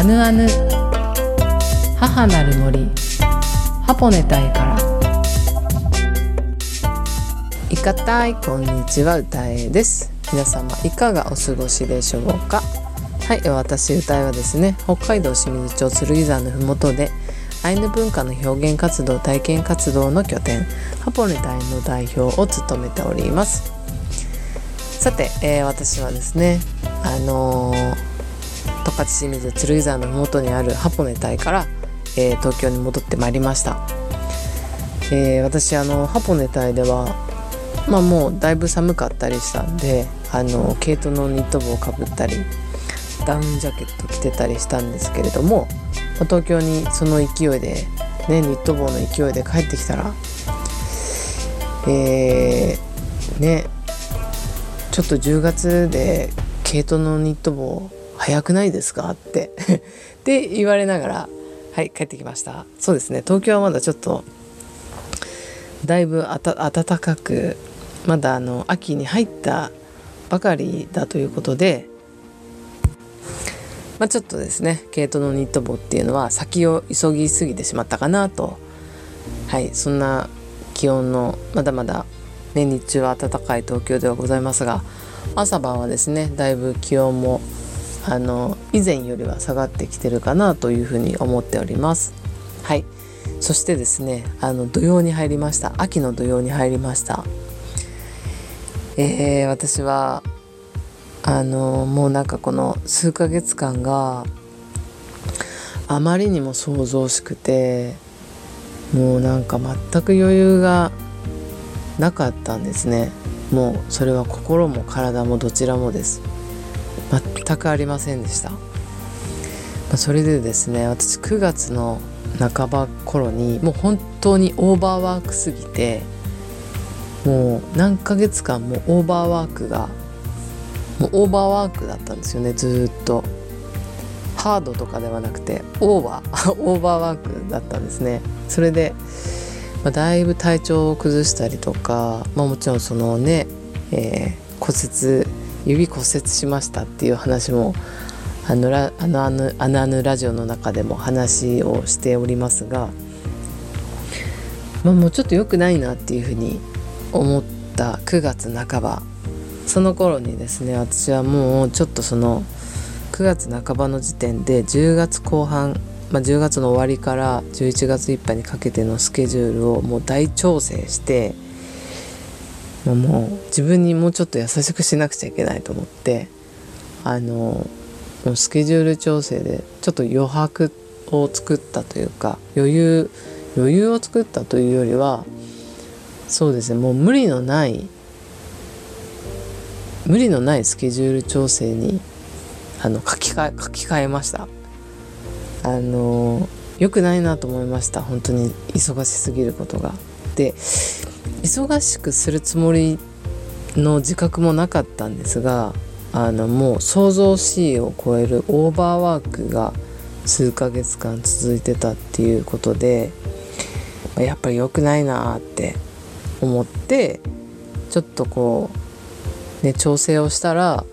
アヌアヌ母なる森ハポネタイからイカタイ、こんにちは、歌えです。皆様いかがお過ごしでしょうか。はい、私歌えはですね、北海道清水町剣山のふもとでアイヌ文化の表現活動、体験活動の拠点ハポネタイの代表を務めております。さて、私はですね、十勝清水剣山のふもとにあるハポネタイから、東京に戻ってまいりました。私ハポネタイでは、もうだいぶ寒かったりしたんで、毛糸のニット帽をかぶったりダウンジャケット着てたりしたんですけれども、東京にその勢いで、ニット帽の勢いで帰ってきたら、ちょっと10月で毛糸のニット帽早くないですかってって言われながら、はい、帰ってきました。そうですね、東京はまだちょっとだいぶ暖かく、まだ秋に入ったばかりだということで、ちょっとですね、毛糸のニット帽っていうのは先を急ぎすぎてしまったかなと。はい、そんな気温のまだまだ、日中は暖かい東京ではございますが、朝晩はですね、だいぶ気温も以前よりは下がってきてるかなというふうに思っております。はい、そしてですね、土曜に入りました。秋の土曜に入りました。私はもうこの数ヶ月間があまりにも騒々しくて、もう全く余裕がなかったんですね。もうそれは心も体もどちらもです。全くありませんでした。それでですね、私9月の半ば頃にもう本当にオーバーワークすぎて、もう何ヶ月間もオーバーワークがだったんですよね。ずっとハードとかではなくてオーバーワークだったんですね。それで、だいぶ体調を崩したりとか、もちろん骨折、指骨折しましたっていう話もあのラジオの中でも話をしておりますが、もうちょっと良くないなっていうふうに思った9月半ば、その頃にですね、私はもうちょっとその9月半ばの時点で10月後半、10月の終わりから11月いっぱいにかけてのスケジュールをもう大調整して、もう自分にもうちょっと優しくしなくちゃいけないと思って、スケジュール調整でちょっと余白を作ったというか、余裕を作ったというよりは、そうですね、もう無理のないスケジュール調整に書き換えました。良くないなと思いました。本当に忙しすぎることが。で、忙しくするつもりの自覚もなかったんですが、もう想像を超えるオーバーワークが数ヶ月間続いてたっていうことで、やっぱり良くないなって思って、ちょっと調整をしたら、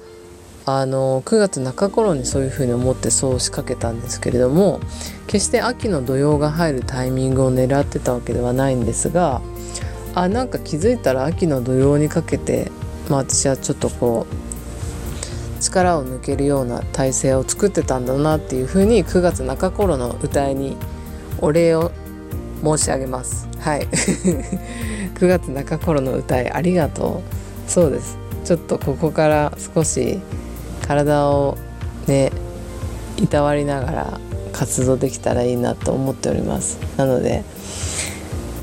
9月中頃にそういうふうに思ってそう仕掛けたんですけれども、決して秋の土曜が入るタイミングを狙ってたわけではないんですが、気づいたら秋の土曜にかけて、私はちょっと力を抜けるような体制を作ってたんだなっていうふうに、9月中頃の歌いにお礼を申し上げます。はい9月中頃の歌いありがとう。そうです、ちょっとここから少し体をいたわりながら活動できたらいいなと思っております。なので、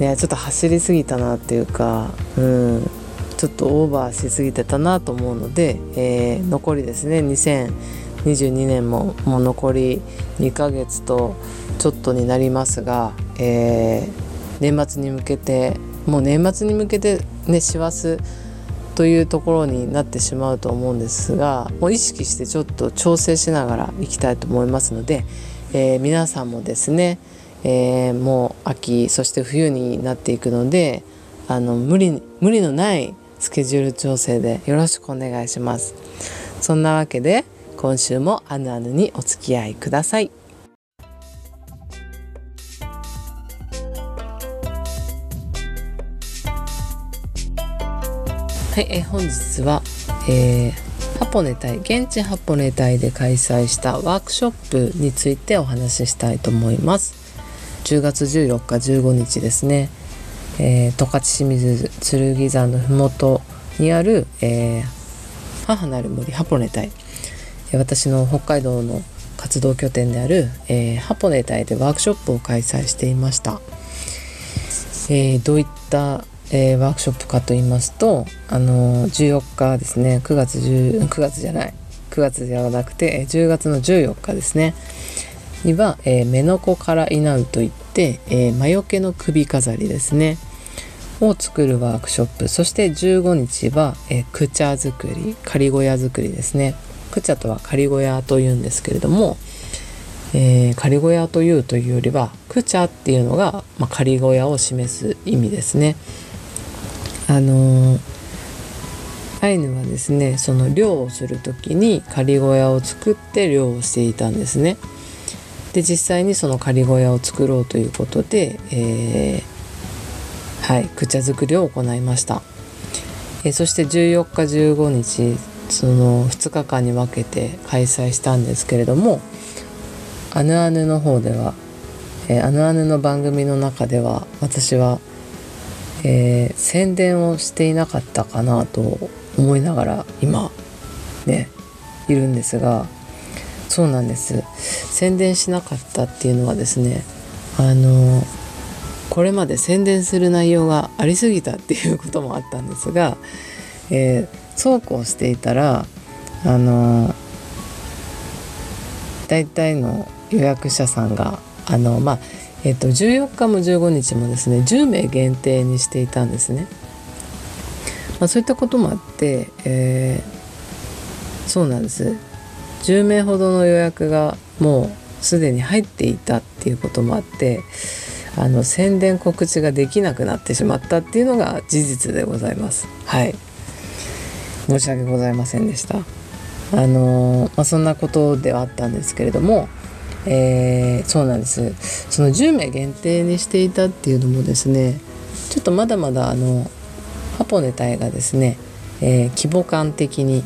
ちょっと走りすぎたなっていうか、ちょっとオーバーしすぎてたなと思うので、残りですね、2022年ももう残り2ヶ月とちょっとになりますが、年末に向けて、師走というところになってしまうと思うんですが、もう意識してちょっと調整しながらいきたいと思いますので、皆さんもですね、もう秋、そして冬になっていくので、無理のないスケジュール調整でよろしくお願いします。そんなわけで、今週もあぬあぬにお付き合いください。はい、本日は、ハポネ隊、現地ハポネ隊で開催したワークショップについてお話ししたいと思います。10月14日15日ですね、十勝清水剣山のふもとにある、母なる森ハポネ隊、私の北海道の活動拠点である、ハポネ隊でワークショップを開催していました。どういったワークショップかと言いますと、14日ですね、10月の14日ですねには、目の子から稲うといって、魔除けの首飾りですねを作るワークショップ。そして15日は、クチャ作り、仮小屋作りですね。クチャとは仮小屋というんですけれども、仮小屋というというよりはクチャっていうのが、仮小屋を示す意味ですね。アイヌはですね、その漁をする時に仮小屋を作って漁をしていたんですね。で、実際にその仮小屋を作ろうということで、クチャ作りを行いました。そして14日15日その2日間に分けて開催したんですけれども、あぬあぬの方では、あぬあぬの番組の中では私は、宣伝をしていなかったかなと思いながら今ねいるんですが、そうなんです、宣伝しなかったっていうのはですね、これまで宣伝する内容がありすぎたっていうこともあったんですが、そうこうしていたら大体の予約者さんが14日も15日もですね10名限定にしていたんですね。そういったこともあって、そうなんです、10名ほどの予約がもうすでに入っていたっていうこともあって、宣伝告知ができなくなってしまったっていうのが事実でございます。はい、申し訳ございませんでした。そんなことではあったんですけれども、そうなんです、その10名限定にしていたっていうのもですね、ちょっとまだまだハポネ隊がですね、規模感的に、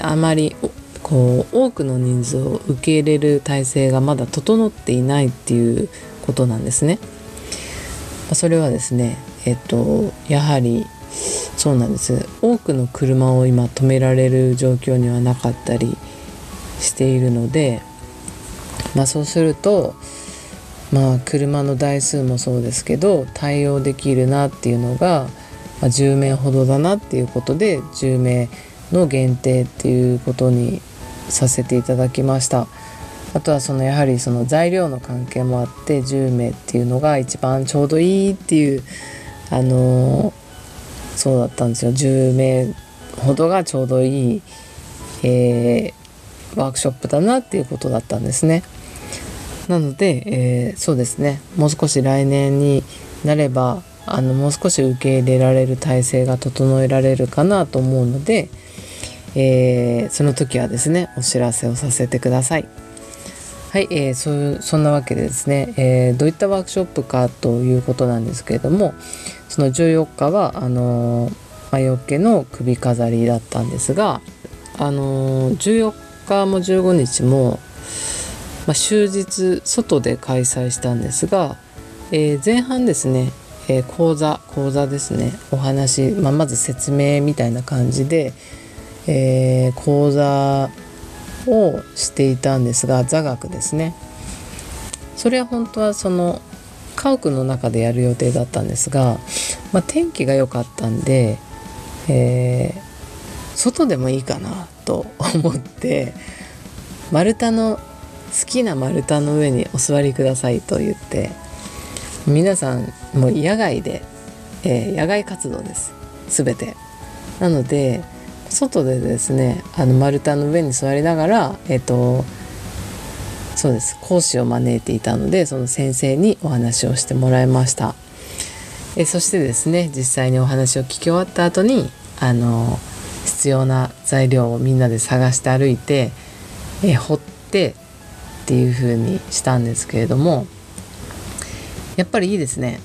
あまりこう多くの人数を受け入れる体制がまだ整っていないっていうことなんですね。それはですね、やはりそうなんです、多くの車を今止められる状況にはなかったりしているので、そうすると車の台数もそうですけど対応できるなっていうのが、10名ほどだなっていうことで10名の限定っていうことにさせていただきました。あとはやはりその材料の関係もあって10名っていうのが一番ちょうどいいっていうそうだったんですよ。10名ほどがちょうどいい、ワークショップだなっていうことだったんですね。なので、そうですね、もう少し来年になればもう少し受け入れられる体制が整えられるかなと思うので、その時はですねお知らせをさせてください。はい、そんなわけでですね、どういったワークショップかということなんですけれども、その14日は魔除けの首飾りだったんですが、14日も15日も、終日外で開催したんですが、前半ですね、講座ですね、お話、まず説明みたいな感じで、講座をしていたんですが、座学ですね。それは本当は家屋の中でやる予定だったんですが、天気が良かったんで、外でもいいかなと思って丸太の好きな丸太の上にお座りくださいと言って、皆さんもう野外で、野外活動です全てなので、外でですね丸太の上に座りながら、そうです、講師を招いていたのでその先生にお話をしてもらいました。そしてですね、実際にお話を聞き終わった後に必要な材料をみんなで探して歩いて、掘ってっていう風にしたんですけれども、やっぱりいいですね。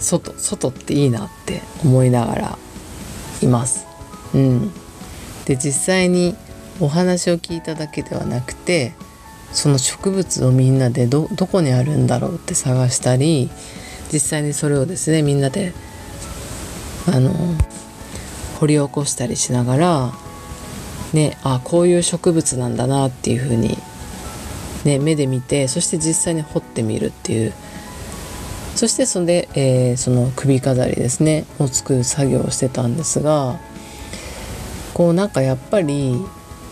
外っていいなって思いながらいます。うん。で、実際にお話を聞いただけではなくて、その植物をみんなでどこにあるんだろうって探したり、実際にそれをですね、みんなで掘り起こしたりしながら、ね、あ、こういう植物なんだなっていう風に、ね、目で見て、そして実際に掘ってみるっていう、そしてその首飾りですねを作る作業をしてたんですが、こうなんかやっぱり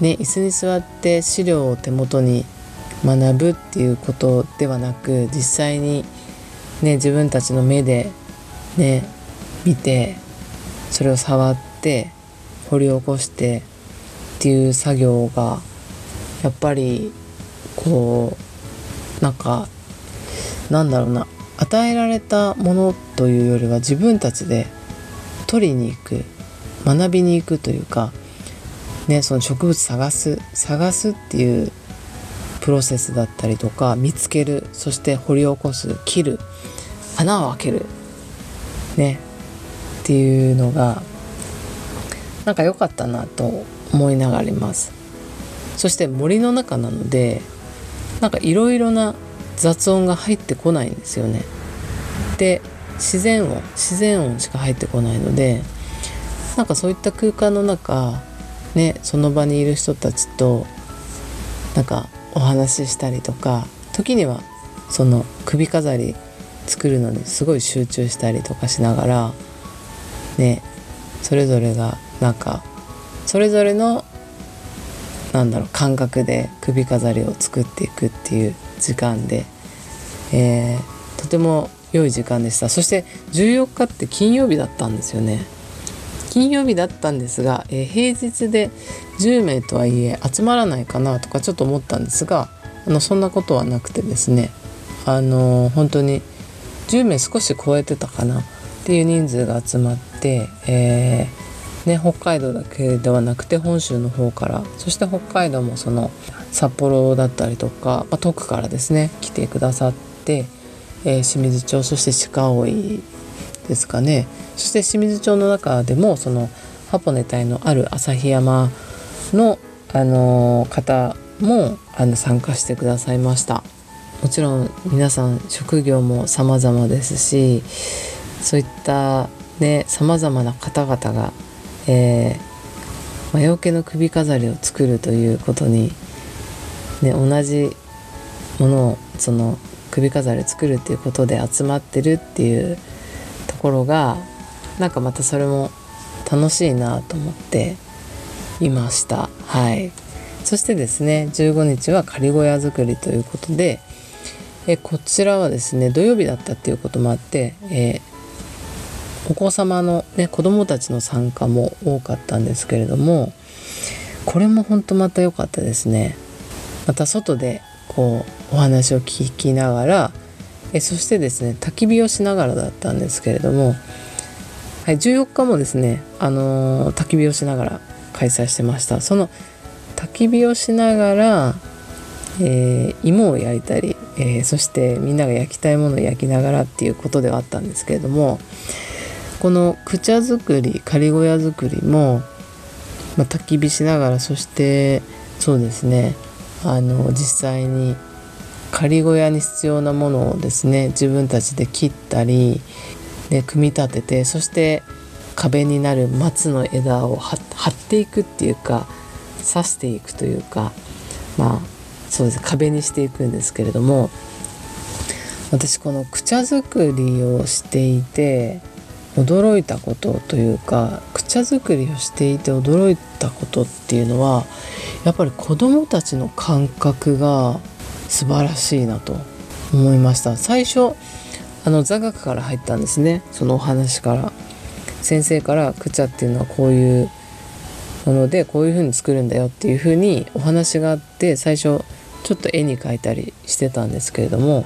ね、椅子に座って資料を手元に学ぶっていうことではなく、実際にね、自分たちの目でね、見て、それを触って掘り起こしてっていう作業がやっぱりこうなんかなんだろうな、与えられたものというよりは自分たちで取りに行く、学びに行くというか、ね、その植物探すっていうプロセスだったりとか、見つける、そして掘り起こす、切る、穴を開ける、ね、っていうのがなんか良かったなと思いながらいます。そして森の中なので、なんかいろいろな雑音が入ってこないんですよね。で、自然音しか入ってこないので、なんかそういった空間の中、ね、その場にいる人たちとなんかお話ししたりとか、時にはその首飾り作るのにすごい集中したりとかしながら、ね、それぞれがなんかそれぞれのなんだろう、感覚で首飾りを作っていくっていう時間で、とても良い時間でした。そして14日って金曜日だったんですよね。金曜日だったんですが、平日で10名とはいえ集まらないかなとかちょっと思ったんですが、そんなことはなくてですね、本当に10名少し超えてたかなっていう人数が集まって、ね、北海道だけではなくて本州の方から、そして北海道もその札幌だったりとか、まあ、遠くからですね来てくださって、清水町、そして鹿追ですかね。そして清水町の中でもその箱根帯のある旭山の、方も参加してくださいました。もちろん皆さん職業も様々ですし、そういったね、様々な方々が魔除けの首飾りを作るということに、ね、同じものをその首飾りを作るということで集まってるっていうところが、なんかまたそれも楽しいなと思っていました。はい。そしてですね、15日は仮小屋作りということで、こちらはですね、土曜日だったっていうこともあって、お子様の、ね、子供たちの参加も多かったんですけれども、これも本当また良かったですね。また外でこうお話を聞きながら、そしてですね、焚き火をしながらだったんですけれども、はい、14日もですね、焚き火をしながら開催してました。その焚き火をしながら、芋を焼いたり、そしてみんなが焼きたいものを焼きながらっていうことではあったんですけれども、このクチャ作り、仮小屋作りも、まあ、焚き火しながら、そしてそうですね、実際に仮小屋に必要なものをですね、自分たちで切ったり、ね、組み立てて、そして壁になる松の枝を張っていくっていうか、刺していくというか、まあそうです、壁にしていくんですけれども、私このクチャ作りをしていて驚いたことというか、クチャ作りをしていて驚いたことっていうのは、やっぱり子どもたちの感覚が素晴らしいなと思いました。最初座学から入ったんですね。そのお話から、先生からクチャっていうのはこういうものでこういう風に作るんだよっていう風にお話があって、最初ちょっと絵に描いたりしてたんですけれども、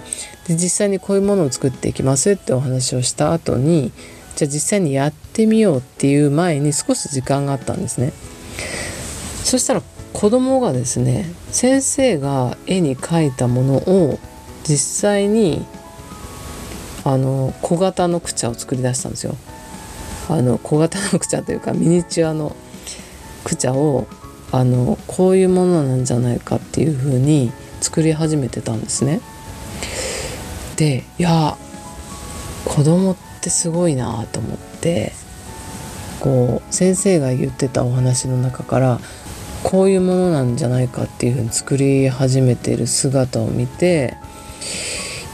で実際にこういうものを作っていきますってお話をした後に、じゃあ実際にやってみようっていう前に少し時間があったんですね。そしたら子供がですね、先生が絵に描いたものを実際に小型のクチャを作り出したんですよ。小型のクチャというかミニチュアのクチャをこういうものなんじゃないかっていう風に作り始めてたんですね。で、いや子供ってすごいなと思って、こう先生が言ってたお話の中からこういうものなんじゃないかっていう風に作り始めている姿を見て、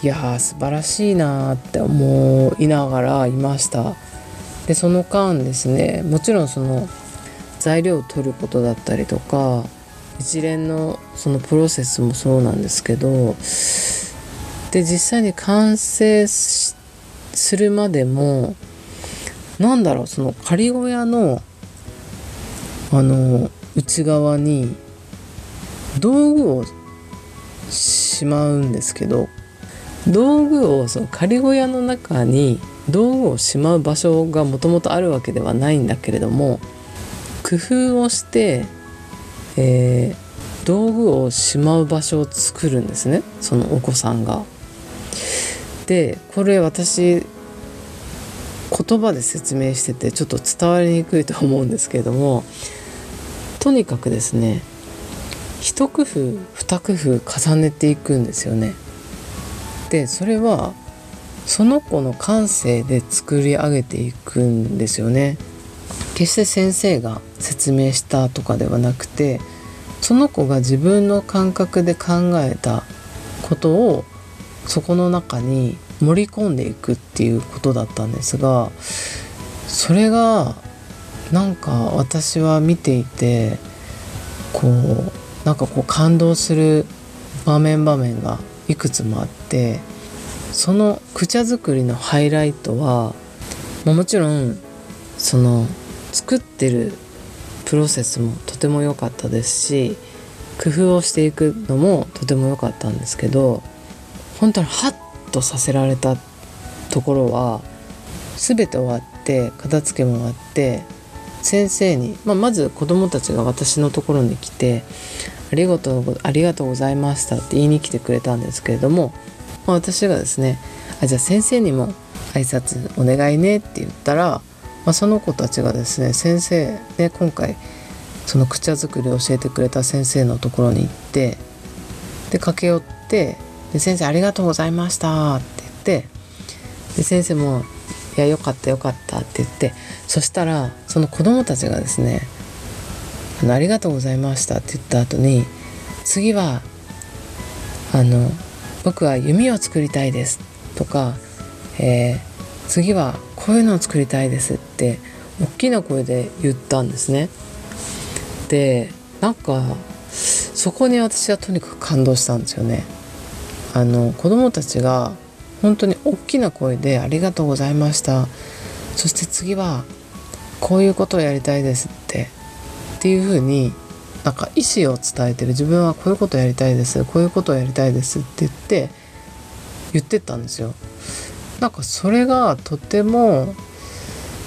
いやー素晴らしいなって思いながらいました。でその間ですね、もちろんその材料を取ることだったりとか一連のそのプロセスもそうなんですけど、で実際に完成するまでもなんだろう、その仮小屋の内側に道具をしまうんですけど、道具をその仮小屋の中に道具をしまう場所がもともとあるわけではないんだけれども、工夫をして、道具をしまう場所を作るんですね、そのお子さんが。でこれ私言葉で説明しててちょっと伝わりにくいと思うんですけれども、とにかくですね、一工夫二工夫重ねていくんですよね。でそれはその子の感性で作り上げていくんですよね。決して先生が説明したとかではなくて、その子が自分の感覚で考えたことをそこの中に盛り込んでいくっていうことだったんですが、それがなんか私は見ていてこう感動する場面場面がいくつもあって、そのクチャ作りのハイライトはもちろんその作ってるプロセスもとても良かったですし、工夫をしていくのもとても良かったんですけど、本当にハッとさせられたところは、全て終わって片付けも終わって先生に、まず子どもたちが私のところに来てありがとうございましたって言いに来てくれたんですけれども、私がですね、じゃあ先生にも挨拶お願いねって言ったら、その子たちがですね、先生ね、今回そのクチャ作りを教えてくれた先生のところに行って、で駆け寄って、で先生ありがとうございましたって言って、で先生もいやよかったって言って、そしたらその子どもたちがですね、ありがとうございましたって言った後に、次は僕は弓を作りたいですとか、次はこういうのを作りたいですって大きな声で言ったんですね。でなんかそこに私はとにかく感動したんですよね。子どもたちが本当に大きな声でありがとうございました、そして次はこういうことをやりたいですっていう風になんか意思を伝えてる、自分はこういうことをやりたいです、こういうことをやりたいですって言ってったんですよ。なんかそれがとても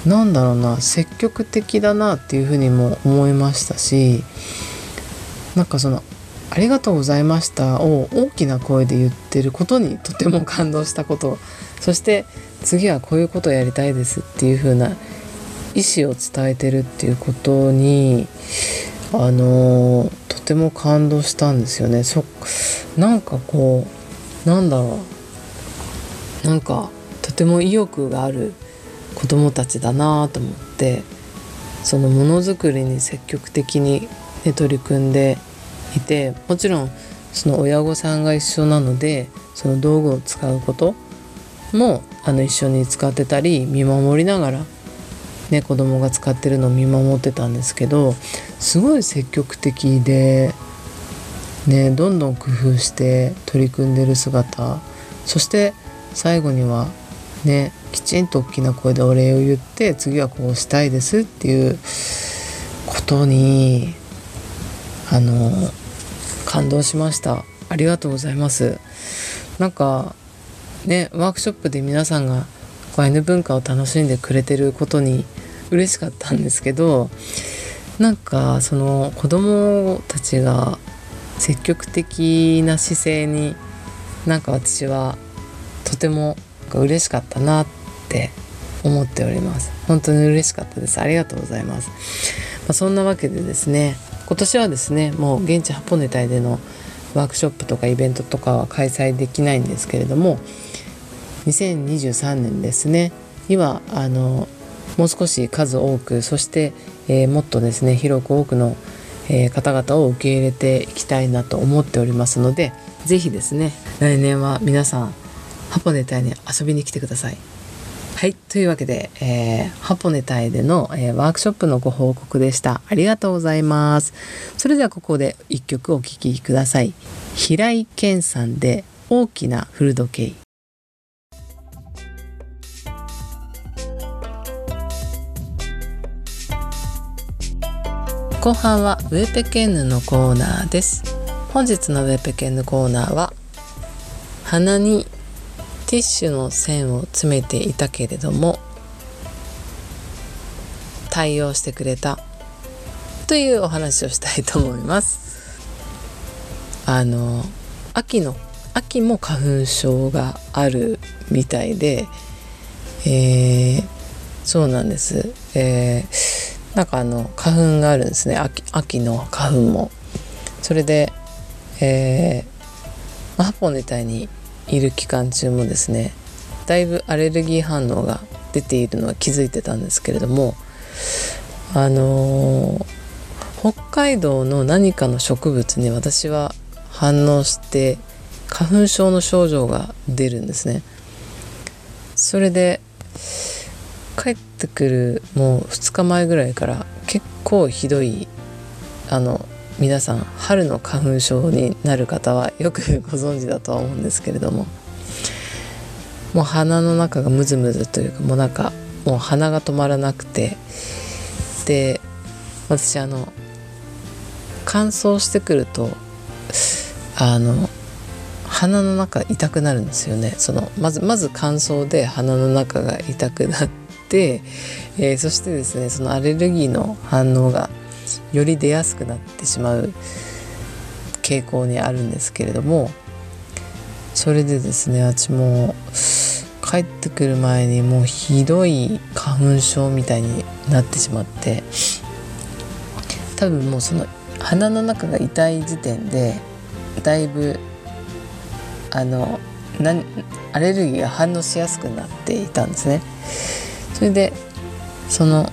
なんだろうな、積極的だなっていうふうにも思いましたし、なんかそのありがとうございましたを大きな声で言ってることにとても感動したこと、そして次はこういうことをやりたいですっていうふうな意思を伝えてるっていうことにとても感動したんですよね。なんかこうなんだろう、なんかとても意欲がある子どもたちだなと思って、そのものづくりに積極的に、ね、取り組んでいて、もちろんその親御さんが一緒なのでその道具を使うことも一緒に使ってたり見守りながらね、子供が使ってるのを見守ってたんですけど、すごい積極的で、ね、どんどん工夫して取り組んでる姿、そして最後には、ね、きちんと大きな声でお礼を言って次はこうしたいですっていうことに感動しました。ありがとうございます。なんか、ね、ワークショップで皆さんがN文化を楽しんでくれてることに嬉しかったんですけど、なんかその子供たちが積極的な姿勢になんか私はとても嬉しかったなって思っております。本当に嬉しかったです。ありがとうございます。そんなわけでですね、今年はですねもう現地八方ネタイでのワークショップとかイベントとかは開催できないんですけれども、2023年ですねにはもう少し数多く、そして、もっとですね広く多くの、方々を受け入れていきたいなと思っておりますので、ぜひですね来年は皆さんハポネタイに遊びに来てください。はい、というわけで、ハポネタイでの、ワークショップのご報告でした。ありがとうございます。それではここで一曲お聴きください。平井堅さんで大きな古時計。後半はウェペケンヌのコーナーです。本日のウェペケンヌコーナーは、鼻にティッシュの線を詰めていたけれども対応してくれたというお話をしたいと思います。秋も花粉症があるみたいで、そうなんです。なんか花粉があるんですね。 秋の花粉もそれで、ハポネタイにいる期間中もですねだいぶアレルギー反応が出ているのは気づいてたんですけれども、北海道の何かの植物に私は反応して花粉症の症状が出るんですね。それで帰ってくるもう2日前ぐらいから結構ひどい、皆さん春の花粉症になる方はよくご存知だとは思うんですけれども、もう鼻の中がムズムズというか、もうなんかもう鼻が止まらなくて、で私乾燥してくると鼻の中痛くなるんですよね。まず乾燥で鼻の中が痛くなって、そしてですねそのアレルギーの反応がより出やすくなってしまう傾向にあるんですけれども、それでですね私も帰ってくる前にもうひどい花粉症みたいになってしまって、多分もうその鼻の中が痛い時点でだいぶアレルギーが反応しやすくなっていたんですね。それでその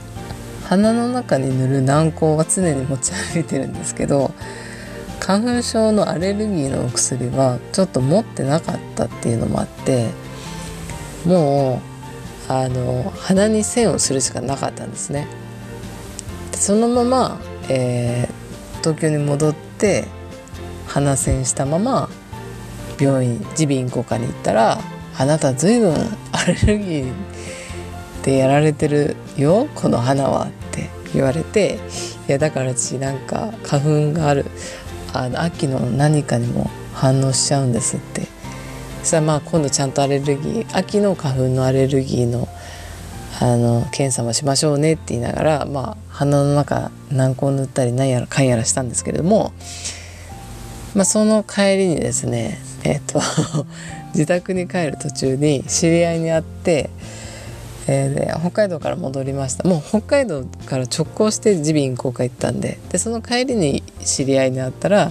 鼻の中に塗る軟膏は常に持ち歩いてるんですけど、花粉症のアレルギーのお薬はちょっと持ってなかったっていうのもあって、もう鼻に線をするしかなかったんですね。でそのまま、東京に戻って鼻線したまま耳鼻咽喉科に行ったら、あなた随分アレルギーでやられてるよこの花はって言われて、いやだから私なんか花粉がある秋の何かにも反応しちゃうんですって。そしたら今度ちゃんとアレルギー秋の花粉のアレルギーの検査もしましょうねって言いながら、鼻の中軟膏塗ったり何やらかんやらしたんですけれども、その帰りにですね自宅に帰る途中に知り合いに会って、で北海道から戻りました。もう北海道から直行して耳鼻咽喉科行ったんで、その帰りに知り合いに会ったら、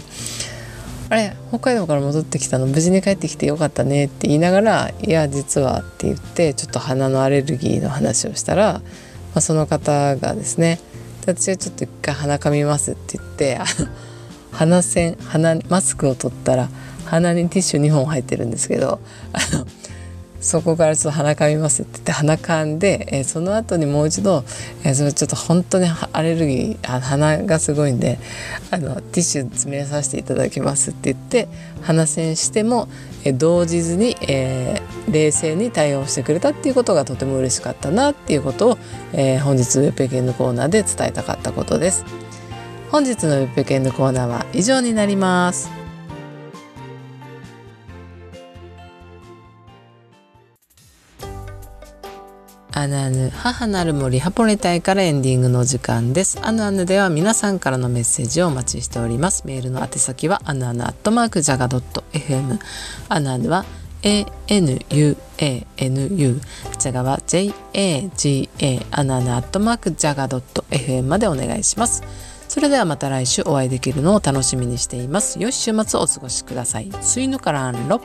あれ北海道から戻ってきたの無事に帰ってきてよかったねって言いながら、いや実はって言ってちょっと鼻のアレルギーの話をしたら、その方がですね私はちょっと一回鼻かみますって言って、鼻マスクを取ったら鼻にティッシュ2本入ってるんですけど、そこからちょっと鼻かみますって言って鼻かんで、その後にもう一度、それちょっと本当にアレルギー鼻がすごいんでティッシュ詰めさせていただきますって言って鼻栓しても、動じずに、冷静に対応してくれたっていうことがとても嬉しかったなっていうことを、本日ウェペケンのコーナーで伝えたかったことです。本日のウェペケンのコーナーは以上になります。アヌアヌ母なる森ハポネ隊からエンディングの時間です。アヌアヌでは皆さんからのメッセージをお待ちしております。メールの宛先はアヌアヌ@jaga.fm、 アヌアヌは ANUANU、 ジャガは JAGA、 アヌアヌ@jaga.fm までお願いします。それではまた来週お会いできるのを楽しみにしています。良い週末をお過ごしください。スイヌカランロ。